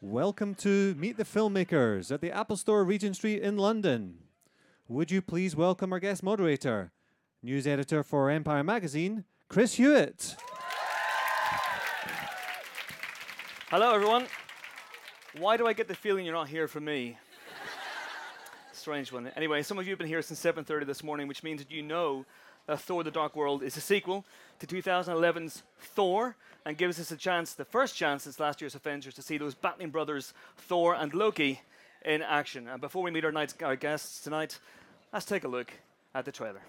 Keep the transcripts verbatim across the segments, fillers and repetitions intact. Welcome to Meet the Filmmakers at the Apple Store, Regent Street in London. Would you please welcome our guest moderator, news editor for Empire Magazine, Chris Hewitt. Hello, everyone. Why do I get the feeling you're not here for me? Strange one. Anyway, some of you have been here since seven thirty this morning, which means that you know that Thor: The Dark World is a sequel to two thousand eleven's Thor, and gives us a chance, the first chance since last year's Avengers, to see those battling brothers Thor and Loki in action. And before we meet our, nights, our guests tonight, let's take a look at the trailer.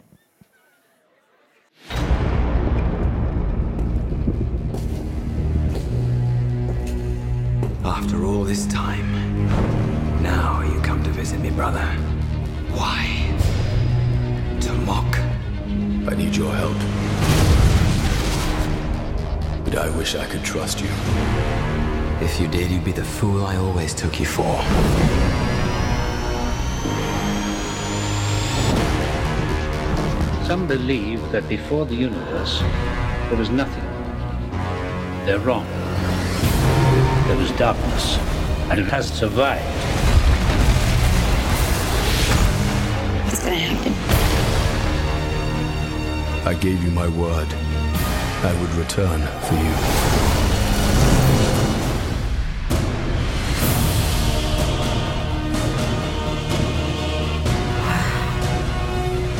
After all this time, now you come to visit me, brother. Why? To mock. I need your help. But I wish I could trust you. If you did, you'd be the fool I always took you for. Some believe that before the universe, there was nothing. They're wrong. There was darkness, and it has survived. What's gonna happen? I gave you my word. I would return for you.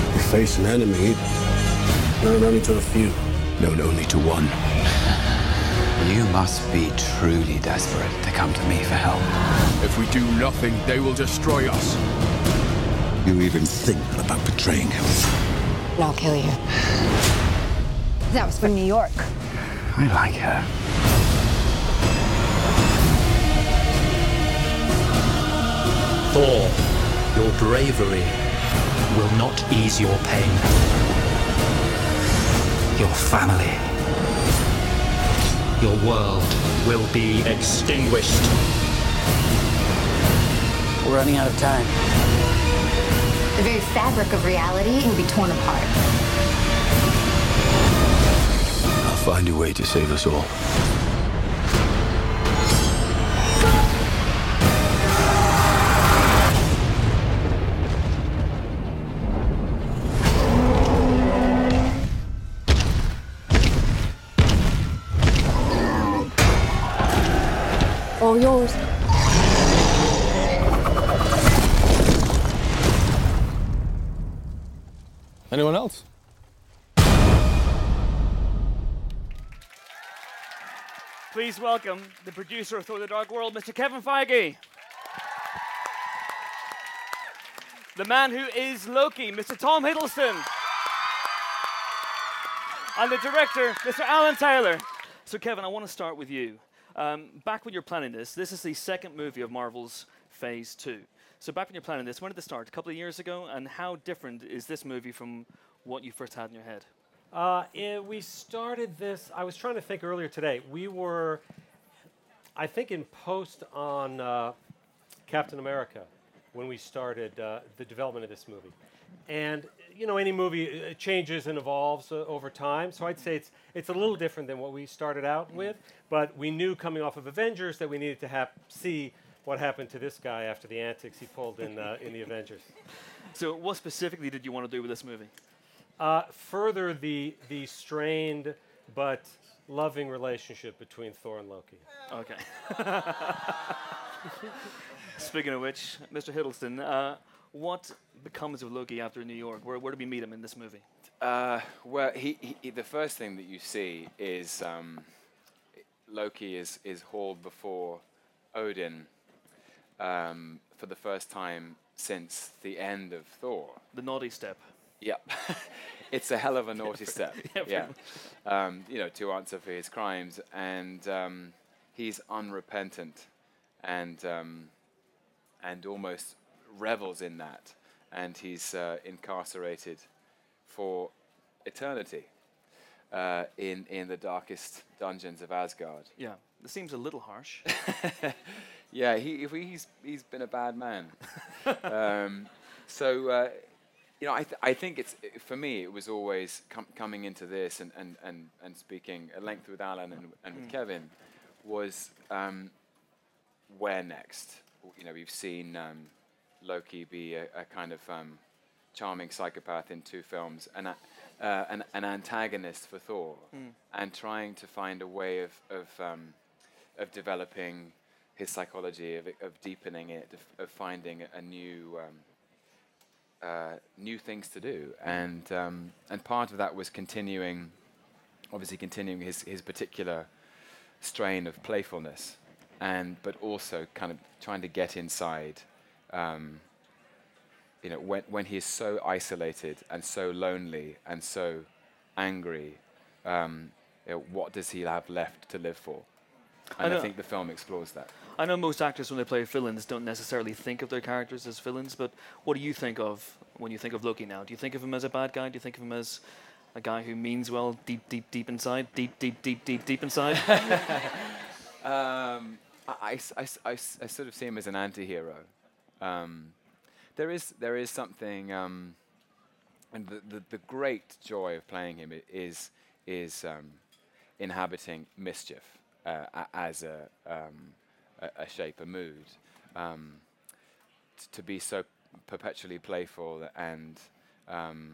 You face an enemy, known only to a few. Known only to one. You must be truly desperate to come to me for help. If we do nothing, they will destroy us. You even think about betraying him. I'll kill you. That was from New York. I like her. Thor, your bravery will not ease your pain. Your family, your world will be extinguished. We're running out of time. The very fabric of reality will be torn apart. I'll find a way to save us all. All yours. Anyone else? Please welcome the producer of Thor: The Dark World, Mister Kevin Feige. The man who is Loki, Mister Tom Hiddleston. And the director, Mister Alan Taylor. So Kevin, I want to start with you. Um, back when you're planning this, this is the second movie of Marvel's Phase two. So back when you're planning this, when did this start? A couple of years ago? And how different is this movie from what you first had in your head? Uh, it, we started this, I was trying to think earlier today. We were, I think, in post on uh, Captain America when we started uh, the development of this movie. And, you know, any movie uh, changes and evolves uh, over time. So I'd say it's, it's a little different than what we started out with. But we knew coming off of Avengers that we needed to have, see what happened to this guy after the antics he pulled in uh, in the Avengers. So what specifically did you want to do with this movie? Uh, further the the strained but loving relationship between Thor and Loki. Okay. Speaking of which, Mister Hiddleston, uh, what becomes of Loki after New York? Where where do we meet him in this movie? Uh, well, he, he, he the first thing that you see is um, Loki is is hauled before Odin. Um, for the first time since the end of Thor. The naughty step. Yep. It's a hell of a naughty step. Yeah. yeah. Um, you know, to answer for his crimes. And um, he's unrepentant and um, and almost revels in that. And he's uh, incarcerated for eternity uh, in, in the darkest dungeons of Asgard. Yeah. This seems a little harsh. Yeah, he, if we, he's he's been a bad man. um, so, uh, you know, I th I think it's it, for me it was always com coming into this and, and, and, and speaking at length with Alan and, and with mm. Kevin was um, where next? You know, we've seen um, Loki be a, a kind of um, charming psychopath in two films, and uh, an, an antagonist for Thor, mm. and trying to find a way of of, um, of developing his psychology, of, of deepening it, of, of finding a new um, uh, new things to do, and um, and part of that was continuing, obviously continuing his his particular strain of playfulness. And but also kind of trying to get inside, um, you know, when when he is so isolated and so lonely and so angry, um, you know, what does he have left to live for? And I, I think the film explores that. I know most actors when they play villains don't necessarily think of their characters as villains, but what do you think of when you think of Loki now? Do you think of him as a bad guy? Do you think of him as a guy who means well deep, deep, deep inside, deep, deep, deep, deep, deep inside? um, I, I, I, I sort of see him as an anti-hero. Um, there is there is something, um, and the, the the great joy of playing him I- is is um, inhabiting mischief uh, a- as a, um, a a shape, a mood, um, t- to be so perpetually playful and um,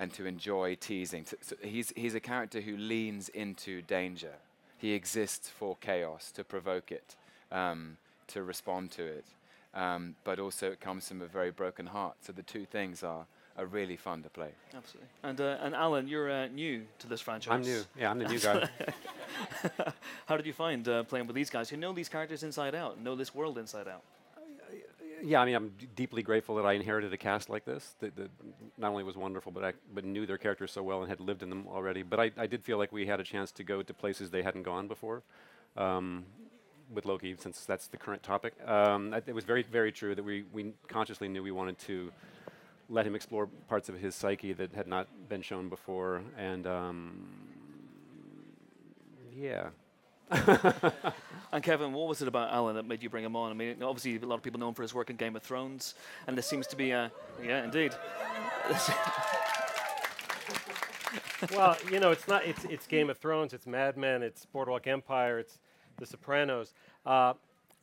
and to enjoy teasing. So, so he's he's a character who leans into danger. He exists for chaos, to provoke it, um, to respond to it. Um, but also it comes from a very broken heart. So the two things are, are really fun to play. Absolutely. And uh, and Alan, you're uh, new to this franchise. I'm new. Yeah, I'm the new guy. How did you find uh, playing with these guys who know these characters inside out, know this world inside out? Yeah, I mean, I'm d- deeply grateful that I inherited a cast like this. That, that not only was wonderful, but I, but knew their characters so well and had lived in them already. But I, I did feel like we had a chance to go to places they hadn't gone before, um, with Loki, since that's the current topic. Um, th- it was very, very true that we, we consciously knew we wanted to let him explore parts of his psyche that had not been shown before. And, um, yeah. And Kevin, what was it about Alan that made you bring him on? I mean, obviously a lot of people know him for his work in Game of Thrones, and there seems to be a yeah, indeed. Well, you know, it's not it's it's Game of Thrones, it's Mad Men, it's Boardwalk Empire, it's The Sopranos, uh,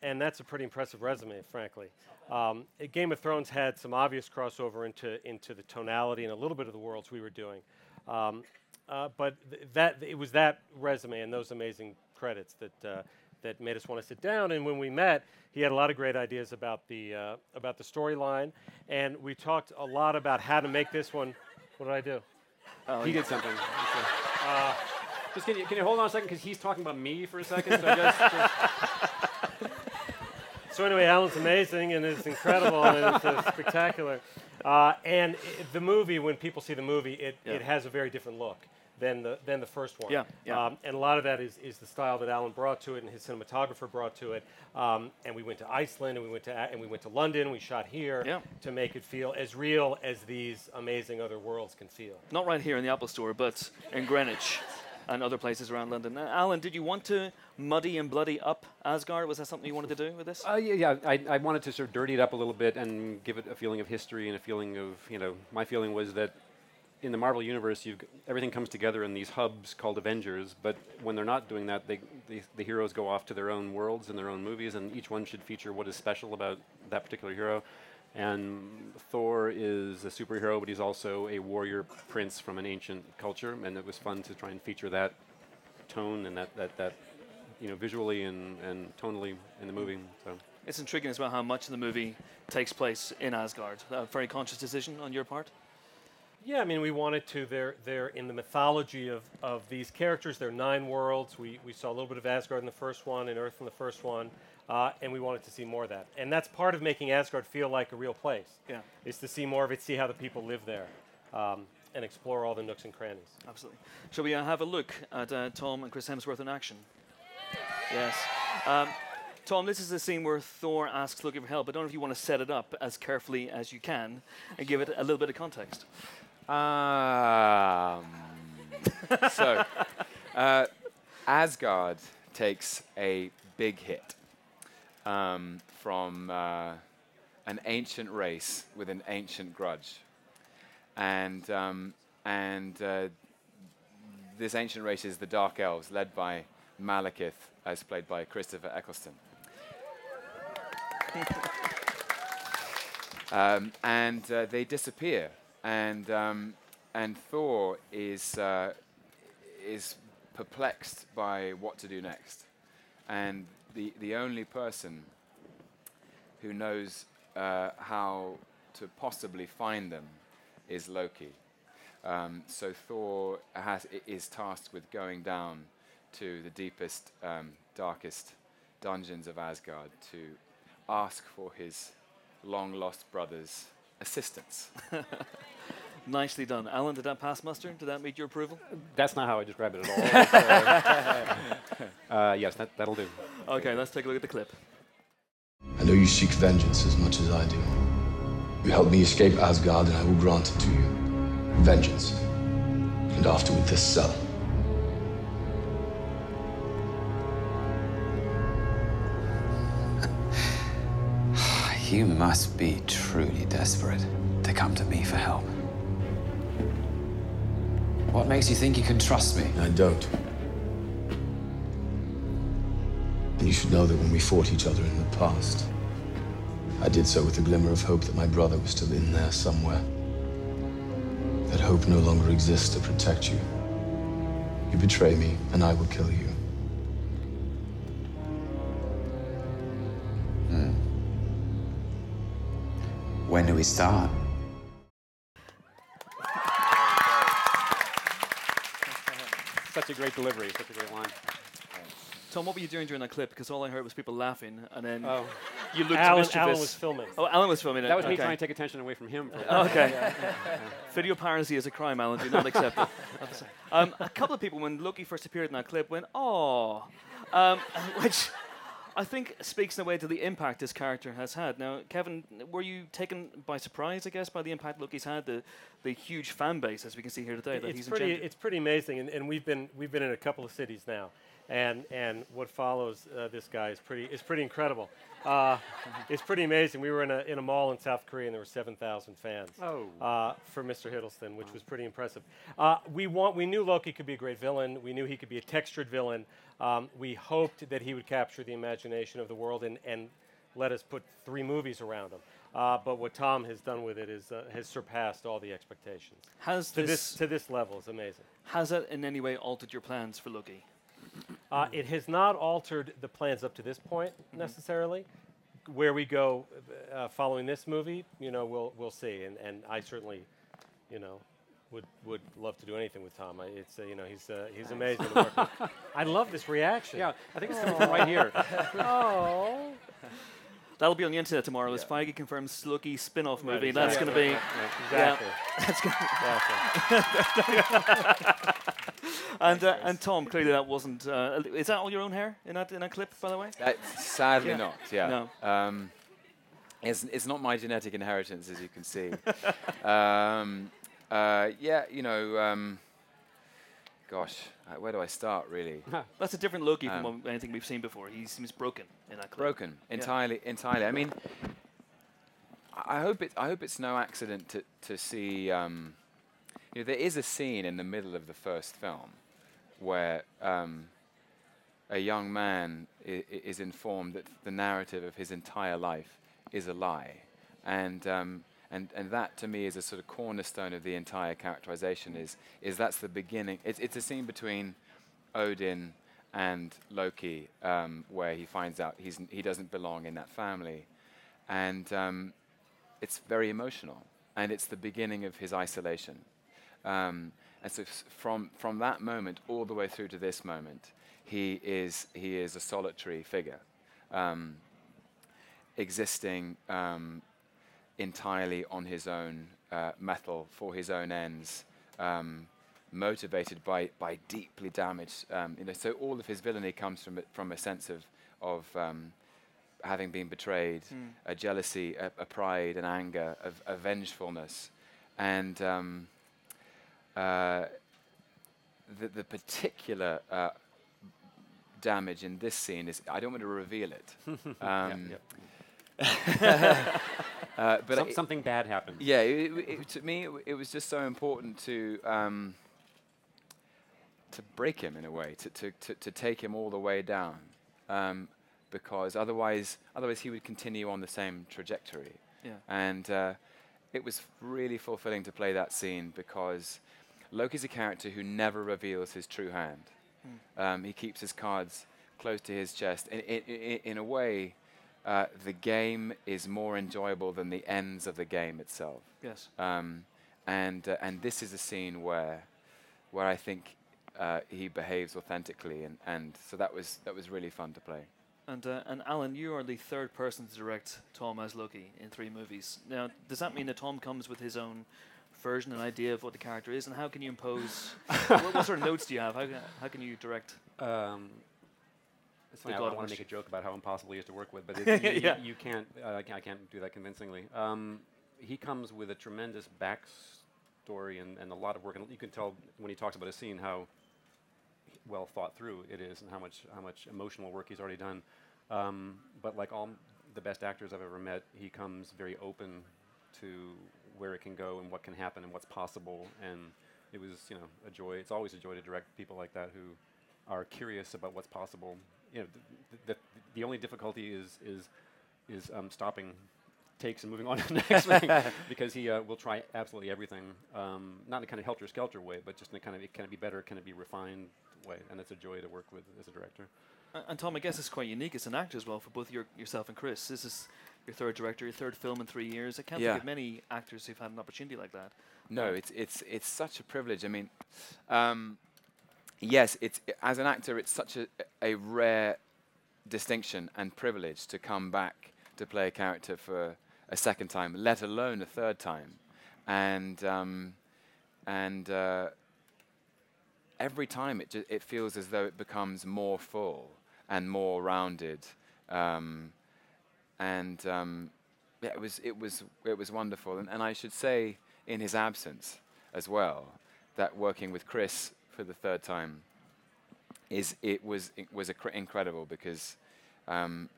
and that's a pretty impressive resume, frankly. Um, Game of Thrones had some obvious crossover into into the tonality and a little bit of the worlds we were doing, um, uh, but th- that it was that resume and those amazing credits that uh, that made us want to sit down. And when we met, he had a lot of great ideas about the uh, about the storyline, and we talked a lot about how to make this one. What did I do? Oh, he did something. uh, just can you, can you hold on a second, because he's talking about me for a second. So, I just, just so anyway, Alan's amazing and it's incredible and it's uh, spectacular. Uh, and it, the movie, when people see the movie, it, yeah. it has a very different look than the than the first one. Yeah, yeah. Um, and a lot of that is, is the style that Alan brought to it and his cinematographer brought to it. Um, and we went to Iceland and we went to and we went to London. We shot here yeah. to make it feel as real as these amazing other worlds can feel. Not right here in the Apple Store, but in Greenwich and other places around London. Uh, Alan, did you want to muddy and bloody up Asgard? Was that something you wanted to do with this? Uh, yeah, yeah. I, I wanted to sort of dirty it up a little bit and give it a feeling of history and a feeling of, you know, my feeling was that in the Marvel Universe, you've g- everything comes together in these hubs called Avengers, but when they're not doing that, they, they, the heroes go off to their own worlds and their own movies, and each one should feature what is special about that particular hero. And Thor is a superhero, but he's also a warrior prince from an ancient culture, and it was fun to try and feature that tone and that, that, that you know, visually and, and tonally in the movie. So it's intriguing as well how much of the movie takes place in Asgard. A very conscious decision on your part? Yeah, I mean, we wanted to. They're, they're in the mythology of, of these characters. There are nine worlds. We we saw a little bit of Asgard in the first one and Earth in the first one, uh, and we wanted to see more of that. And that's part of making Asgard feel like a real place, yeah. is to see more of it, see how the people live there, um, and explore all the nooks and crannies. Absolutely. Shall we uh, have a look at uh, Tom and Chris Hemsworth in action? Yes. Um, Tom, this is the scene where Thor asks Loki for help. I don't know if you want to set it up as carefully as you can and give it a little bit of context. Um, so, uh, Asgard takes a big hit um, from uh, an ancient race with an ancient grudge, and um, and uh, this ancient race is the Dark Elves, led by Malekith, as played by Christopher Eccleston. um, and uh, they disappear. And um, and Thor is uh, is perplexed by what to do next. And the the only person who knows uh, how to possibly find them is Loki. Um, so Thor has, is tasked with going down to the deepest, um, darkest dungeons of Asgard to ask for his long-lost brother's assistance. Nicely done. Alan, did that pass muster? Did that meet your approval? That's not how I describe it at all. uh, yes, that, that'll do. Okay, let's take a look at the clip. I know you seek vengeance as much as I do. You help me escape Asgard, and I will grant it to you. Vengeance. And afterward, this cell. You must be truly desperate to come to me for help. What makes you think you can trust me? I don't. And you should know that when we fought each other in the past, I did so with a glimmer of hope that my brother was still in there somewhere. That hope no longer exists to protect you. You betray me, and I will kill you. Hmm. When do we start? Such a great delivery, such a great line. Tom, what were you doing during that clip? Because all I heard was people laughing, and then oh. you looked Alan, mischievous. Alan was filming. Oh, Alan was filming it. That was okay. Me trying to take attention away from him. Okay. Video piracy is a crime, Alan. Do not accept it. Um, a couple of people, when Loki first appeared in that clip, went, "Aww," um, which I think speaks in a way to the impact this character has had. Now, Kevin, were you taken by surprise, I guess, by the impact Loki's had, the the huge fan base, as we can see here today? That it's he's pretty. Engendered? It's pretty amazing, and, and we've been we've been in a couple of cities now. And and what follows uh, this guy is pretty is pretty incredible. Uh, it's pretty amazing. We were in a in a mall in South Korea, and there were seven thousand fans oh. uh, for Mister Hiddleston, which oh. was pretty impressive. Uh, we want we knew Loki could be a great villain. We knew he could be a textured villain. Um, we hoped that he would capture the imagination of the world and and let us put three movies around him. Uh, but what Tom has done with it is uh, has surpassed all the expectations. Has to this, this to this level is amazing. Has that in any way altered your plans for Loki? Uh, it has not altered the plans up to this point necessarily. Mm-hmm. Where we go uh, following this movie, you know, we'll we'll see. And and I certainly, you know, would would love to do anything with Tom. I, it's uh, you know he's uh, he's amazing. To work with. I love this reaction. Yeah, I think it's coming from right here. Oh. That'll be on the internet tomorrow. As yeah. Feige confirms Loki spin-off movie, right, that's yeah, going to yeah, be yeah, exactly. Yeah, that's gonna exactly. And, uh, and Tom, clearly that wasn't. Uh, is that all your own hair in that in that clip, by the way? Uh, sadly yeah. not. Yeah. No. Um, it's it's not my genetic inheritance, as you can see. um, uh, yeah, you know. Um, gosh, uh, where do I start, really? Huh. That's a different Loki um, from anything we've seen before. He seems broken in that clip. Broken entirely, yeah. entirely. I mean, I hope it. I hope it's no accident to to see. Um, you know, there is a scene in the middle of the first film where um, a young man I- I is informed that the narrative of his entire life is a lie, and um, and and that to me is a sort of cornerstone of the entire characterization. Is is that's the beginning? It's it's a scene between Odin and Loki um, where he finds out he's n- he doesn't belong in that family, and um, it's very emotional, and it's the beginning of his isolation. Um, And so f- from from that moment all the way through to this moment, he is he is a solitary figure, um, existing um, entirely on his own uh, mettle for his own ends, um, motivated by by deeply damaged. Um, you know, so all of his villainy comes from from a sense of of um, having been betrayed, mm. a jealousy, a, a pride, an anger, of a, a vengefulness, and. Um, Uh, the, the particular uh, damage in this scene is, I don't want to reveal it. um, yep, yep. uh, but Some, something bad happened. Yeah, it, it, it, to me, it, w- it was just so important to um, to break him in a way, to to, to, to take him all the way down. Um, because otherwise, otherwise he would continue on the same trajectory. Yeah. And uh, it was really fulfilling to play that scene because Loki's a character who never reveals his true hand. Mm. Um, he keeps his cards close to his chest. In, in, in, in a way, uh, the game is more enjoyable than the ends of the game itself. Yes. Um, and uh, and this is a scene where where I think uh, he behaves authentically, and, and so that was that was really fun to play. And uh, and Alan, you are the third person to direct Tom as Loki in three movies. Now, does that mean that Tom comes with his own version and idea of what the character is, and how can you impose? what, what sort of notes do you have? How can, how can you direct? Um, it's funny, I, I want to make a joke about how impossible he is to work with, but it's, you, yeah. you, you can't. Uh, I can't do that convincingly. Um, he comes with a tremendous backstory and, and a lot of work, and you can tell when he talks about a scene how well thought through it is, and how much how much emotional work he's already done. Um, but like all m- the best actors I've ever met, he comes very open to where it can go and what can happen and what's possible. And it was, you know, a joy. It's always a joy to direct people like that who are curious about what's possible. You know, th- th- th- the only difficulty is is is um, stopping takes and moving on to the next thing, because he uh, will try absolutely everything, um, not in a kind of helter-skelter way, but just in a kind of, it can it be better, can it be refined way, and it's a joy to work with as a director. Uh, and Tom, I guess it's quite unique as an actor as well for both your, yourself and Chris. This is your third director, your third film in three years. I can't yeah. think of many actors who've had an opportunity like that. No, um, it's it's it's such a privilege. I mean, um, yes, it's as an actor, it's such a, a rare distinction and privilege to come back to play a character for a second time, let alone a third time. And um, and uh, every time it ju- it feels as though it becomes more full and more rounded. Um, and um, yeah, it was it was it was wonderful. And, and I should say, in his absence as well, that working with Chris for the third time is it was it was cr- incredible because. Um,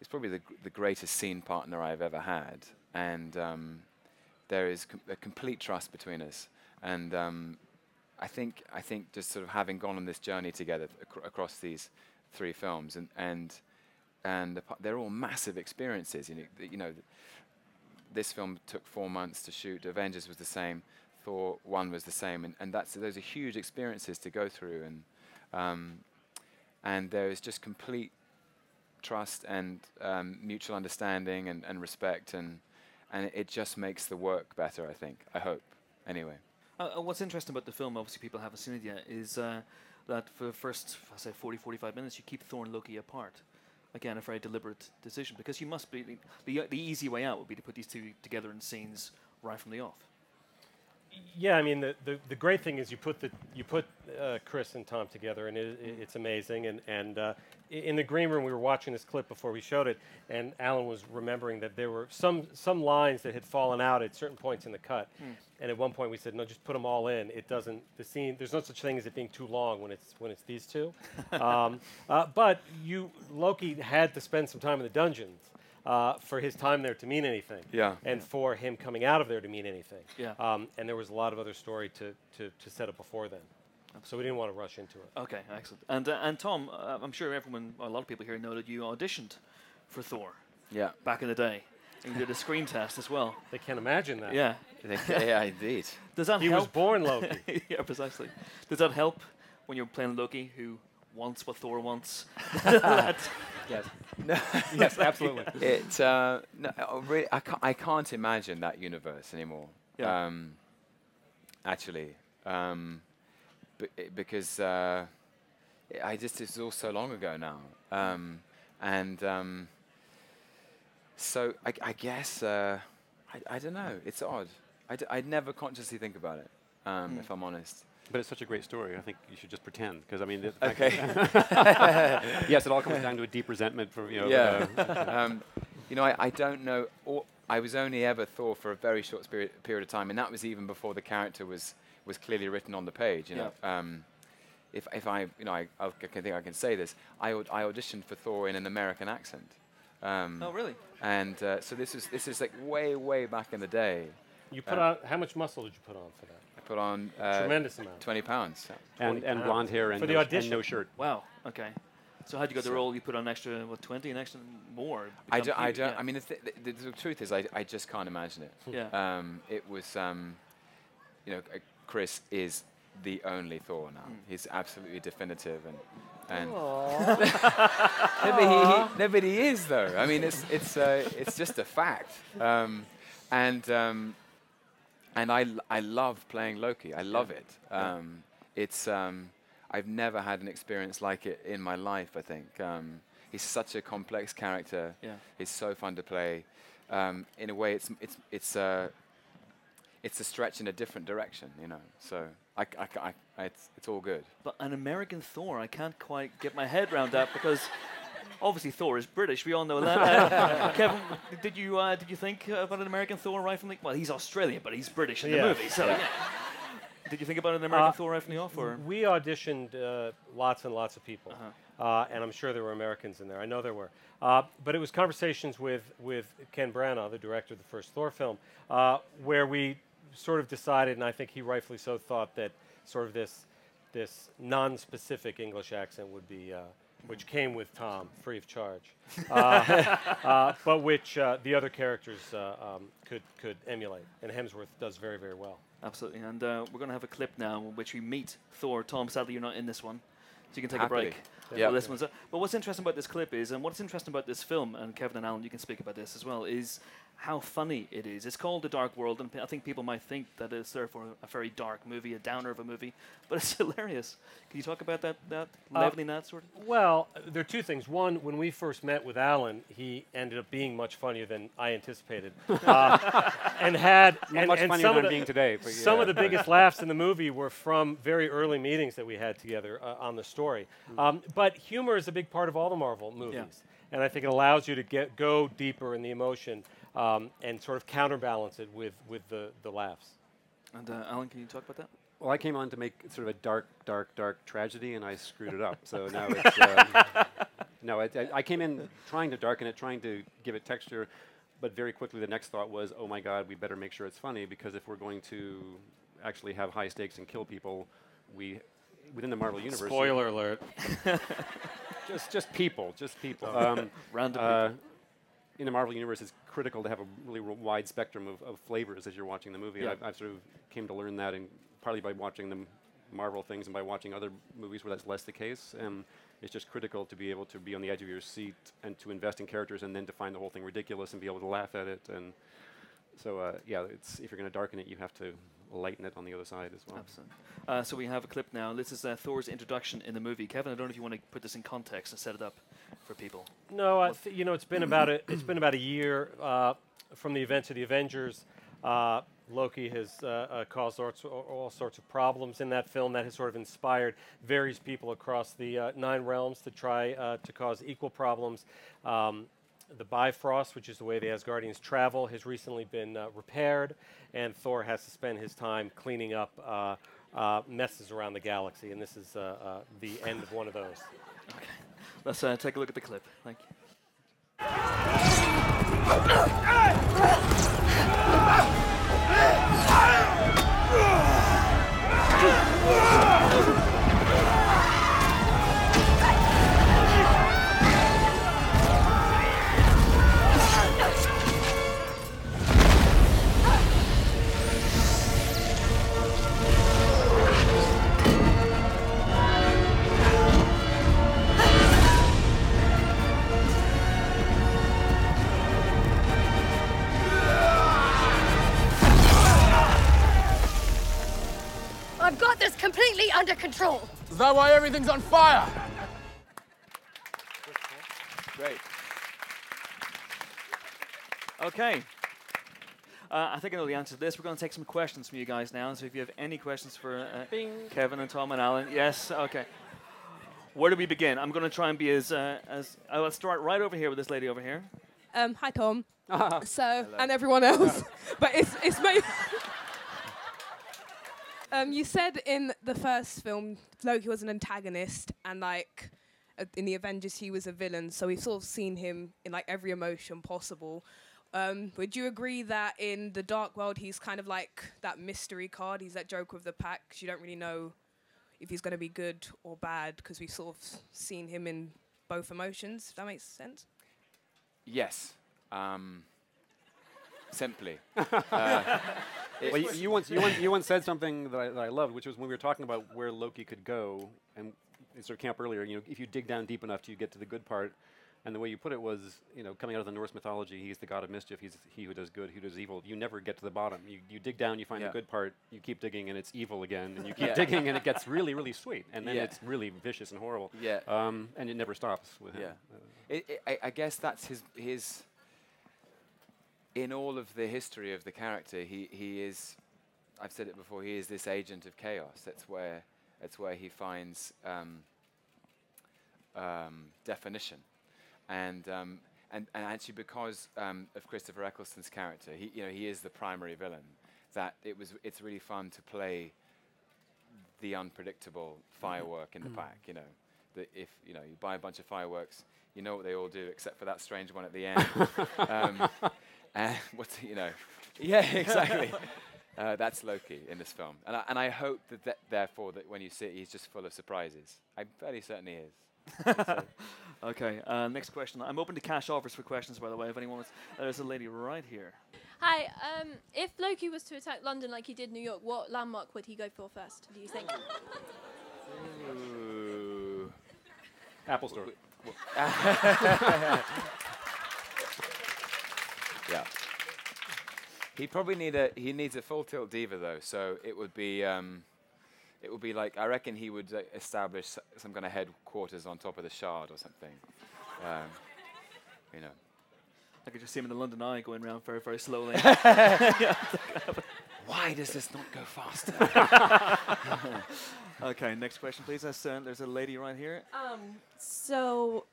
It's probably the, gr- the greatest scene partner I've ever had, and um, there is com- a complete trust between us. And um, I think I think just sort of having gone on this journey together th- ac- across these three films, and and and the pa- they're all massive experiences. You know, th- you know, th- this film took four months to shoot. Avengers was the same. Thor one was the same, and and that's those are huge experiences to go through, and um, and there is just complete trust and um, mutual understanding and, and respect, and and it just makes the work better, I think. I hope, anyway. Uh, uh, what's interesting about the film, obviously people haven't seen it yet, is uh, that for the first, I say, forty, forty-five minutes, you keep Thor and Loki apart. Again, a very deliberate decision, because you must be... The, the, the easy way out would be to put these two together in scenes right from the off. Yeah, I mean, the, the, the great thing is you put the you put uh, Chris and Tom together, and it, it, it's amazing. And and uh, in the green room, we were watching this clip before we showed it, and Alan was remembering that there were some some lines that had fallen out at certain points in the cut. Mm. And at one point, we said, no, just put them all in. It doesn't the scene. There's no such thing as it being too long when it's when it's these two. um, uh, but you Loki had to spend some time in the dungeons. Uh, for his time there to mean anything, yeah, and yeah. for him coming out of there to mean anything, yeah. Um, and there was a lot of other story to, to, to set up before then, so we didn't want to rush into it. Okay, excellent. And uh, and Tom, uh, I'm sure everyone, a lot of people here know that you auditioned for Thor. Yeah. Back in the day, and you did a screen test as well. They can't imagine that. Yeah. Yeah, indeed. Does that he help? He was born Loki. Yeah, precisely. Does that help when you're playing Loki, who wants what Thor wants? Yes. No, yes, absolutely. It, uh, no, really, I, ca- I can't imagine that universe anymore. Yeah. Um, actually, um, b- because uh, I just it's all so long ago now, um, and um, so I, I guess uh, I, I don't know. It's odd. I d- I'd never consciously think about it, um, mm. if I'm honest. But it's such a great story. I think you should just pretend, because I mean. Th- okay. Yes, it all comes down to a deep resentment for you know. Yeah. Uh, um, you know, I, I don't know. All I was only ever Thor for a very short spiri- period of time, and that was even before the character was, was clearly written on the page. You yeah. know, um, if if I you know I, I can think I can say this. I aud- I auditioned for Thor in an American accent. Um, oh really? And uh, so this is this is like way way back in the day. You put uh, on how much muscle did you put on for that? Put on uh, tremendous amount, twenty pounds, and, and pounds. Blonde hair and, for no the audition. Sh- and no shirt. Wow. Okay. So how'd you get so the role? You put on an extra, what, twenty, an extra more? I don't, I don't, yeah. I mean, the, th- the, the truth is I, I just can't imagine it. Yeah. Um, it was, um, you know, uh, Chris is the only Thor now. Mm. He's absolutely definitive. and. and nobody, he, nobody is, though. I mean, it's it's uh, it's just a fact. Um, and um, and I, l- I love playing Loki. I love yeah. it. Um, yeah. It's... Um, I've never had an experience like it in my life, I think. Um, he's such a complex character. Yeah. He's so fun to play. Um, in a way, it's it's it's a it's a stretch in a different direction, you know. So I, c- I, c- I, I it's it's all good. But an American Thor, I can't quite get my head around that because obviously Thor is British. We all know that. uh, Kevin, did you uh, did you think about an American Thor right from the? Well, he's Australian, but he's British in yeah. the movie. So. Yeah. Did you think about an American uh, Thor right from the off? Or? We auditioned uh, lots and lots of people, uh-huh. uh, and I'm sure there were Americans in there. I know there were. Uh, but it was conversations with, with Ken Branagh, the director of the first Thor film, uh, where we sort of decided, and I think he rightfully so thought, that sort of this this non-specific English accent would be, uh, which came with Tom, free of charge, uh, uh, but which uh, the other characters uh, um, could, could emulate, and Hemsworth does very, very well. Absolutely, and uh, we're going to have a clip now in which we meet Thor. Tom, sadly, you're not in this one, so you can take Happily. a break. Yeah. This one's up. But what's interesting about this clip is, and what's interesting about this film, and Kevin and Alan, you can speak about this as well, is how funny it is. It's called The Dark World, and p- I think people might think that it's therefore a very dark movie, a downer of a movie, but it's hilarious. Can you talk about that, that uh, leveling that sort of? Well, there are two things. One, when we first met with Alan, he ended up being much funnier than I anticipated. uh, and had and, much and funnier than I'm being today. But some yeah, of the biggest laughs in the movie were from very early meetings that we had together uh, on the story. Mm. Um, but humor is a big part of all the Marvel movies, yeah. and I think it allows you to get go deeper in the emotion. Um, and sort of counterbalance it with, with the, the laughs. And uh, Alan, can you talk about that? Well, I came on to make sort of a dark, dark, dark tragedy, and I screwed it up. So now it's... Uh, no, it, I, I came in trying to darken it, trying to give it texture, but very quickly the next thought was, oh my God, we better make sure it's funny, because if we're going to actually have high stakes and kill people, we within the Marvel Universe... Spoiler alert. just just people, just people. Um, Random uh, people. In the Marvel Universe, it's critical to have a really r- wide spectrum of, of flavors as you're watching the movie. Yeah. I've, I've sort of came to learn that, and partly by watching the Marvel things and by watching other movies where that's less the case. Um, it's just critical to be able to be on the edge of your seat and to invest in characters and then to find the whole thing ridiculous and be able to laugh at it. And so, uh, yeah, it's if you're going to darken it, you have to lighten it on the other side as well. Absolutely. Uh, so we have a clip now. This is uh, Thor's introduction in the movie. Kevin, I don't know if you want to put this in context and set it up for people. No, I th- you know, it's been about a, it's been about a year uh, from the events of the Avengers. Uh, Loki has uh, uh, caused all, all sorts of problems in that film that has sort of inspired various people across the uh, Nine Realms to try uh, to cause equal problems. Um, the Bifrost, which is the way the Asgardians travel, has recently been uh, repaired, and Thor has to spend his time cleaning up uh, uh, messes around the galaxy, and this is uh, uh, the end of one of those. Okay. Let's uh, take a look at the clip. Thank you. Completely under control. Is that why everything's on fire? Great. Okay. Uh, I think I know the answer to this. We're going to take some questions from you guys now. So if you have any questions for uh, Kevin and Tom and Alan. Yes, okay. Where do we begin? I'm going to try and be as... Uh, as uh, I'll start right over here with this lady over here. Um, hi, Tom. Uh-huh. So Hello. And everyone else. But it's it's my... Um, you said in the first film, Loki was an antagonist, and like uh, in the Avengers, he was a villain. So we've sort of seen him in like every emotion possible. Um, would you agree that in the Dark World, he's kind of like that mystery card? He's that Joker of the pack. You don't really know if he's going to be good or bad because we've sort of seen him in both emotions, if that makes sense? Yes. Um, simply. uh, well, you, you, once, you, once, you once said something that I, that I loved, which was when we were talking about where Loki could go, and it sort of came up earlier, you know, if you dig down deep enough till you get to the good part. And the way you put it was, you know, coming out of the Norse mythology, he's the god of mischief, he's he who does good, who does evil. You never get to the bottom. You you dig down, you find yeah. the good part, you keep digging, and it's evil again, and you keep yeah. digging, and it gets really, really sweet. And then yeah. it's really vicious and horrible. Yeah. Um, and it never stops with him. Yeah. Uh, it, it, I, I guess that's his, his... In all of the history of the character, he, he is... I've said it before, he is this agent of chaos. That's where, that's where he finds um, um, definition. And, um, and and actually, because um, of Christopher Eccleston's character, he you know he is the primary villain. That it was it's really fun to play the unpredictable firework mm. in the mm. pack. You know, that if you know you buy a bunch of fireworks, you know what they all do except for that strange one at the end. um, and what's you know, yeah, exactly. uh, that's Loki in this film, and I, and I hope that, that therefore that when you see it, he's just full of surprises. I fairly certainly is. Okay, uh, next question. I'm open to cash offers for questions, by the way, if anyone wants. There's a lady right here. Hi, um, if Loki was to attack London like he did New York, what landmark would he go for first, do you think? Ooh. Apple Store. Yeah. He probably need a, he needs a full tilt diva, though, so it would be... Um, It would be like, I reckon he would uh, establish some kind of headquarters on top of the Shard or something. Um, you know. I could just see him in the London Eye going around very, very slowly. Why does this not go faster? Okay, next question, please. Uh, there's a lady right here. Um, so,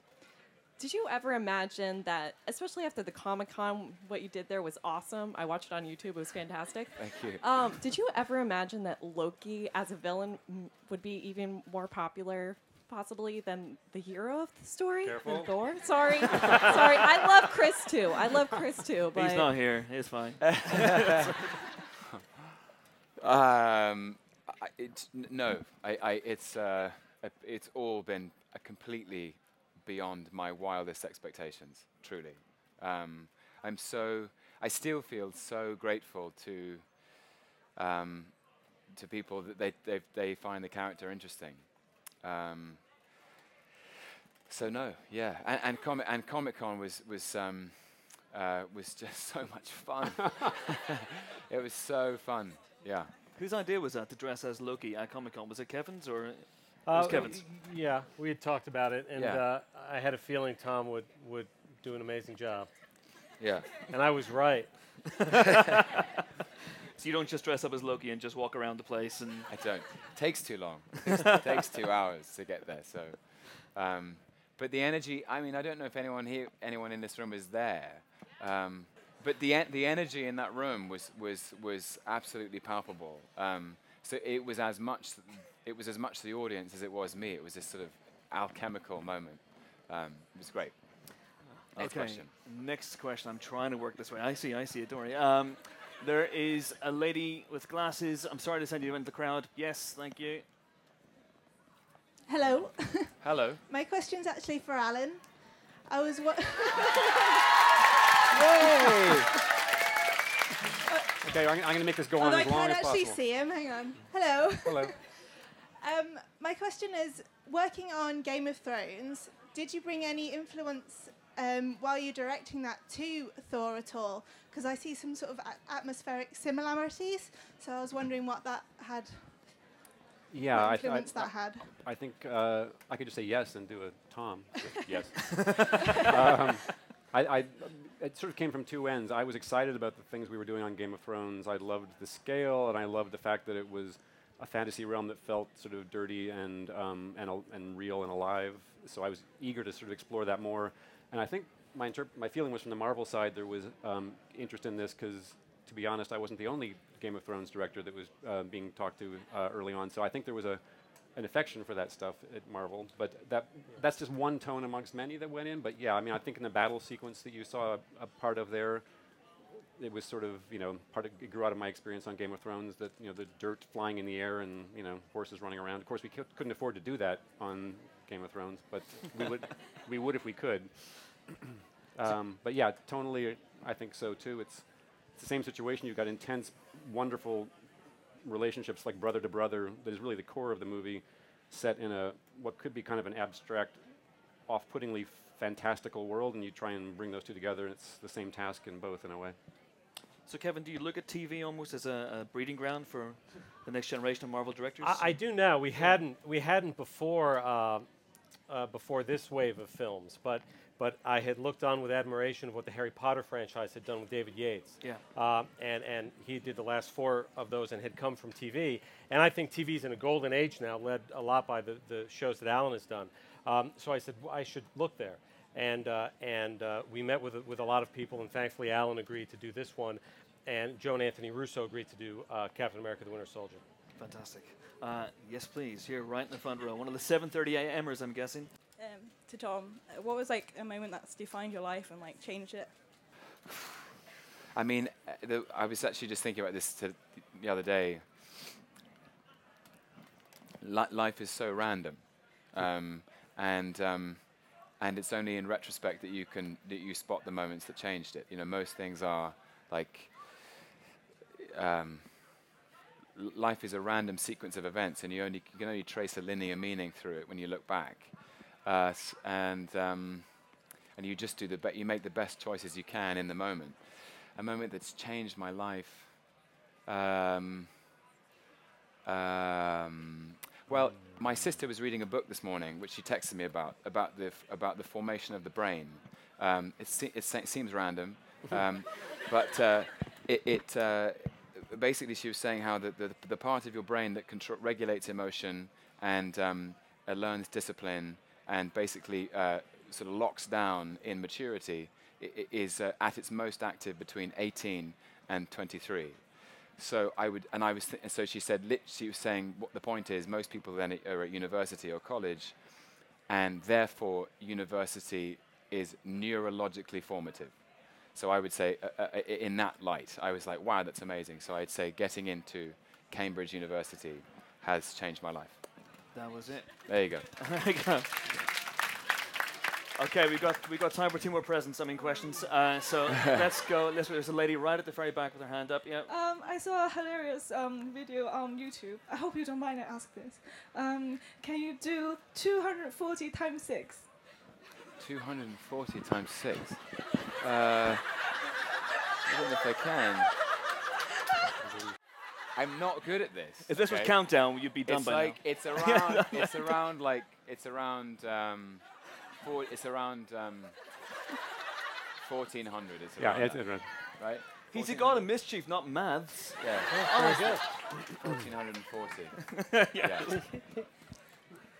did you ever imagine that, especially after the Comic-Con, what you did there was awesome. I watched it on YouTube. It was fantastic. Thank you. Um, did you ever imagine that Loki as a villain m- would be even more popular, possibly, than the hero of the story? Careful. Thor? Sorry. Sorry. I love Chris, too. I love Chris, too. But he's not here. It's fine. um, I, it's, n- no. I, I, it's, uh, it's all been a completely... beyond my wildest expectations, truly. Um, I'm so, I still feel so grateful to um, to people that they, they they find the character interesting. Um, so no, yeah, and and, Com- and Comic-Con was was um, uh, was just so much fun. It was so fun, yeah. Whose idea was that to dress as Loki at Comic-Con? Was it Kevin's or? Uh, Kevin's. Yeah, we had talked about it, and yeah. uh, I had a feeling Tom would, would do an amazing job. Yeah. And I was right. So you don't just dress up as Loki and just walk around the place? And I don't. It takes too long. It takes two hours to get there. So, um, but the energy, I mean, I don't know if anyone here, anyone in this room is there, um, but the en- the energy in that room was, was, was absolutely palpable. Um, so it was as much... Th- It was as much the audience as it was me. It was this sort of alchemical moment. Um, it was great. Next okay. question. Next question. I'm trying to work this way. I see, I see it. Don't worry. Um, there is a lady with glasses. I'm sorry to send you into the crowd. Yes, thank you. Hello. Hello. My question's actually for Alan. I was... Wa- Yay! Okay, I'm, I'm going to make this go Although on as I long as possible. I can't actually see him. Hang on. Hello. Hello. Um, my question is, working on Game of Thrones, did you bring any influence um, while you're directing that to Thor at all? Because I see some sort of a- atmospheric similarities, so I was wondering what that had, yeah, what influence I th- I th- that had. I think uh, I could just say yes and do a Tom. Yes. um, I, I, it sort of came from two ends. I was excited about the things we were doing on Game of Thrones. I loved the scale, and I loved the fact that it was... a fantasy realm that felt sort of dirty and um, and al- and real and alive. So I was eager to sort of explore that more. And I think my interp- my feeling was from the Marvel side there was um, interest in this because, to be honest, I wasn't the only Game of Thrones director that was uh, being talked to uh, early on. So I think there was a an affection for that stuff at Marvel. But that that's just one tone amongst many that went in. But yeah, I mean, I think in the battle sequence that you saw a, a part of there, it was sort of, you know, part of it grew out of my experience on Game of Thrones that, you know, the dirt flying in the air and, you know, horses running around. Of course, we c- couldn't afford to do that on Game of Thrones, but we would we would if we could. Um, but yeah, tonally, I think so too. It's it's the same situation. You've got intense, wonderful relationships like brother to brother that is really the core of the movie, set in a what could be kind of an abstract, off-puttingly fantastical world, and you try and bring those two together, and it's the same task in both in a way. So, Kevin, do you look at T V almost as a, a breeding ground for the next generation of Marvel directors? I, I do now. We yeah. hadn't we hadn't before uh, uh, before this wave of films, but but I had looked on with admiration of what the Harry Potter franchise had done with David Yates. Yeah. Uh, and and he did the last four of those and had come from T V. And I think T V's in a golden age now, led a lot by the, the shows that Alan has done. Um, so I said I should look there. And uh, and uh, we met with with a lot of people, and thankfully Alan agreed to do this one, and Joe and Anthony Russo agreed to do uh, Captain America: The Winter Soldier. Fantastic. Uh, yes, please. Here, right in the front row, one of the seven thirty a mers, I'm guessing. Um, to Tom, what was like a moment that's defined your life and like changed it? I mean, uh, the, I was actually just thinking about this t- the other day. Li- life is so random, um, and. Um, And it's only in retrospect that you can that you spot the moments that changed it. You know, most things are like um, life is a random sequence of events, and you only you can only trace a linear meaning through it when you look back. Uh, s- and um, and you just do the be- you make the best choices you can in the moment. A moment that's changed my life. Um, um, Well, my sister was reading a book this morning, which she texted me about, about the f- about the formation of the brain. Um, it, se- it, se- it seems random, um, but uh, it, it uh, basically she was saying how the, the, the part of your brain that contro- regulates emotion and um, uh, learns discipline and basically uh, sort of locks down in maturity I- I- is uh, at its most active between eighteen and twenty-three. So I would, and I was, th- and so she said. Lit- she was saying, what the point is, most people then I- are at university or college, and therefore university is neurologically formative. So I would say, uh, uh, I- in that light, I was like, wow, that's amazing. So I'd say, getting into Cambridge University has changed my life. That was it. There you go. There you go. Okay, we've got we got time for two more presents. I mean questions. Uh, so let's go. Let's, there's a lady right at the very back with her hand up. Yeah. Um, I saw a hilarious um, video on YouTube. I hope you don't mind I ask this. Um, can you do two hundred forty times six? two hundred forty times six. Uh, I don't know if I can. I'm not good at this. If this okay. was countdown, you'd be done it's by like, now. It's around. It's around like. It's around. Um, It's around um, fourteen hundred. It's around yeah, it's around. Right? He's a god of mischief, not maths. Yeah. Oh, good. fourteen forty. Yeah. Yeah.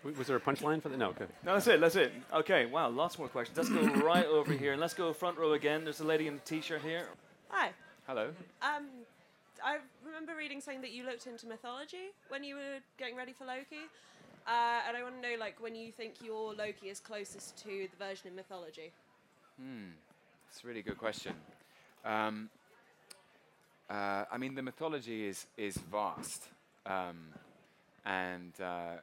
W- was there a punchline for that? No, okay. No, that's it, that's it. Okay, wow, lots more questions. Let's go right over here, and let's go front row again. There's a lady in the T-shirt here. Hi. Hello. Um, I remember reading something that you looked into mythology when you were getting ready for Loki. Uh, and I want to know, like, when you think your Loki is closest to the version in mythology. Hmm, that's a really good question. Um, uh, I mean, the mythology is is vast, um, and uh,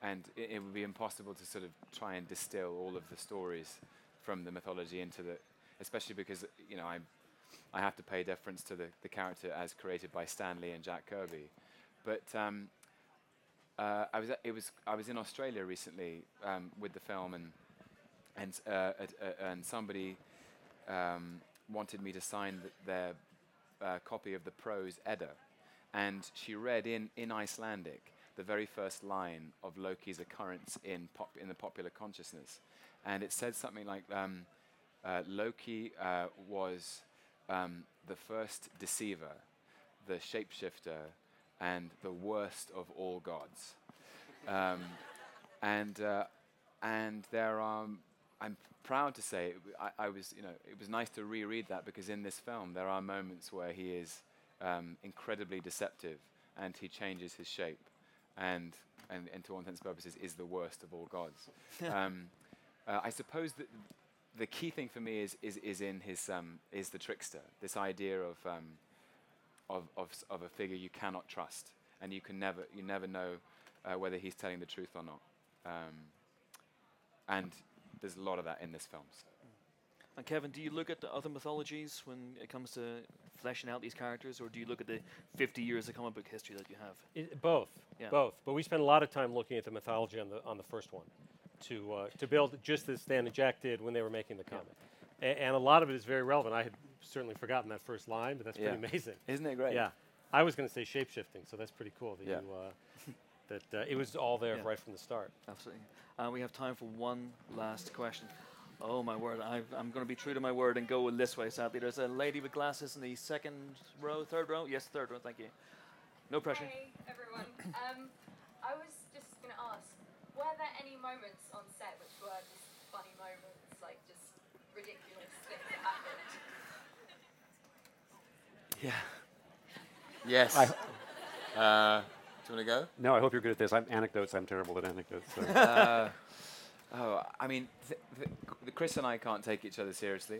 and it, it would be impossible to sort of try and distill all of the stories from the mythology into the, especially because you know I I have to pay deference to the, the character as created by Stan Lee and Jack Kirby, but. Um, Uh, I was it was I was in Australia recently um, with the film and and uh, uh, uh, and somebody um, wanted me to sign th- their uh, copy of the Prose Edda, and she read in, in Icelandic the very first line of Loki's occurrence in pop in the popular consciousness, and it said something like um, uh, Loki uh, was um, the first deceiver, the shapeshifter, and the worst of all gods, um, and uh, and there are. Um, I'm proud to say I, I was. You know, it was nice to reread that because in this film there are moments where he is um, incredibly deceptive and he changes his shape, and and, and to all intents and purposes is the worst of all gods. um, uh, I suppose that the key thing for me is is is in his um, is the trickster. This idea of um, Of, of of a figure you cannot trust, and you can never you never know uh, whether he's telling the truth or not. Um, And there's a lot of that in this film. So. And Kevin, do you look at the other mythologies when it comes to fleshing out these characters, or do you look at the fifty years of comic book history that you have? It, both, yeah. both. But we spent a lot of time looking at the mythology on the on the first one to uh, to build, just as Stan and Jack did when they were making the comic. Yeah. A- and a lot of it is very relevant. I had certainly forgotten that first line, but that's yeah. pretty amazing. Isn't it great? Yeah. I was going to say shape-shifting, so that's pretty cool that yeah. you... Uh, that uh, it was all there yeah. right from the start. Absolutely. Uh, we have time for one last question. Oh, my word. I've, I'm going to be true to my word and go this way, sadly. There's a lady with glasses in the second row, third row? Yes, third row. Thank you. No pressure. Hey, everyone. um, I was just going to ask, were there any moments on set which were just funny moments, like just ridiculous things that happened? Yeah. Yes. I, uh, do you want to go? No, I hope you're good at this. I'm anecdotes. I'm terrible at anecdotes. So. uh, Oh, I mean, th- th- Chris and I can't take each other seriously,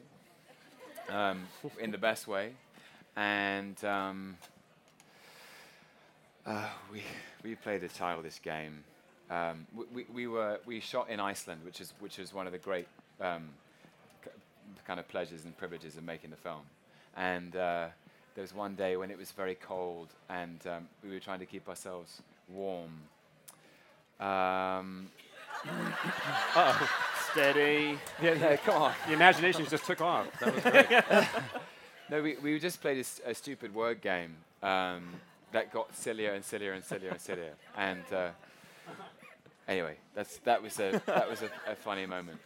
um, in the best way, and um, uh, we we played a childish game. Um, we, we we were we shot in Iceland, which is which is one of the great um, c- kind of pleasures and privileges of making the film. And uh, there was one day when it was very cold, and um, we were trying to keep ourselves warm. Um, Uh-oh. Steady. Yeah, no, come on. The imagination just took off. That was great. No, we we just played a, s- a stupid word game um, that got sillier and sillier and sillier and sillier. And uh, anyway, that's that was a that was a, a funny moment.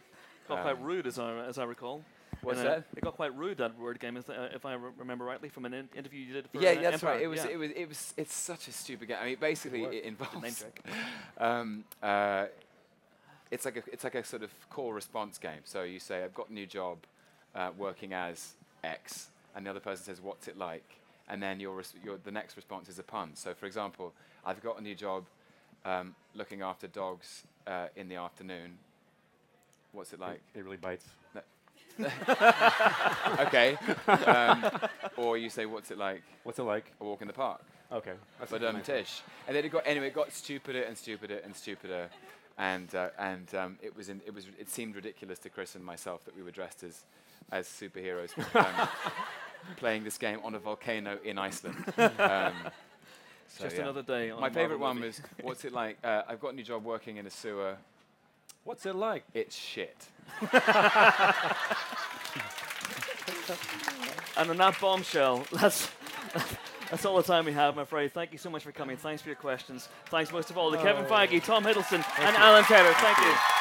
Got um, quite rude, as I as I recall. What's that? It got quite rude, that word game, if, uh, if I re- remember rightly, from an in- interview you did for yeah, uh, that's Empire. Right. It was, yeah. it was. It was. It's such a stupid game. I mean, basically, it, it involves. um, uh, It's like a it's like a sort of call response game. So you say, I've got a new job, uh, working as X, and the other person says, what's it like? And then your res- your the next response is a pun. So for example, I've got a new job, um, looking after dogs uh, in the afternoon. What's it like? It, it really bites. No. Okay. Um, or you say, what's it like? What's it like? A walk in the park. Okay. That's but um, Tish. And then it got anyway. It got stupider and stupider and stupider. And uh, and um, it was in, it was it seemed ridiculous to Chris and myself that we were dressed as as superheroes um, playing this game on a volcano in Iceland. um, so Just yeah. another day. On My favourite one was what's it like? Uh, I've got a new job working in a sewer. What's it like? It's shit. And on that bombshell, let's. That's all the time we have, I'm afraid. Thank you so much for coming. Thanks for your questions. Thanks most of all to oh Kevin Feige, Tom Hiddleston, Thank and you. Alan Taylor. Thank, Thank you. you.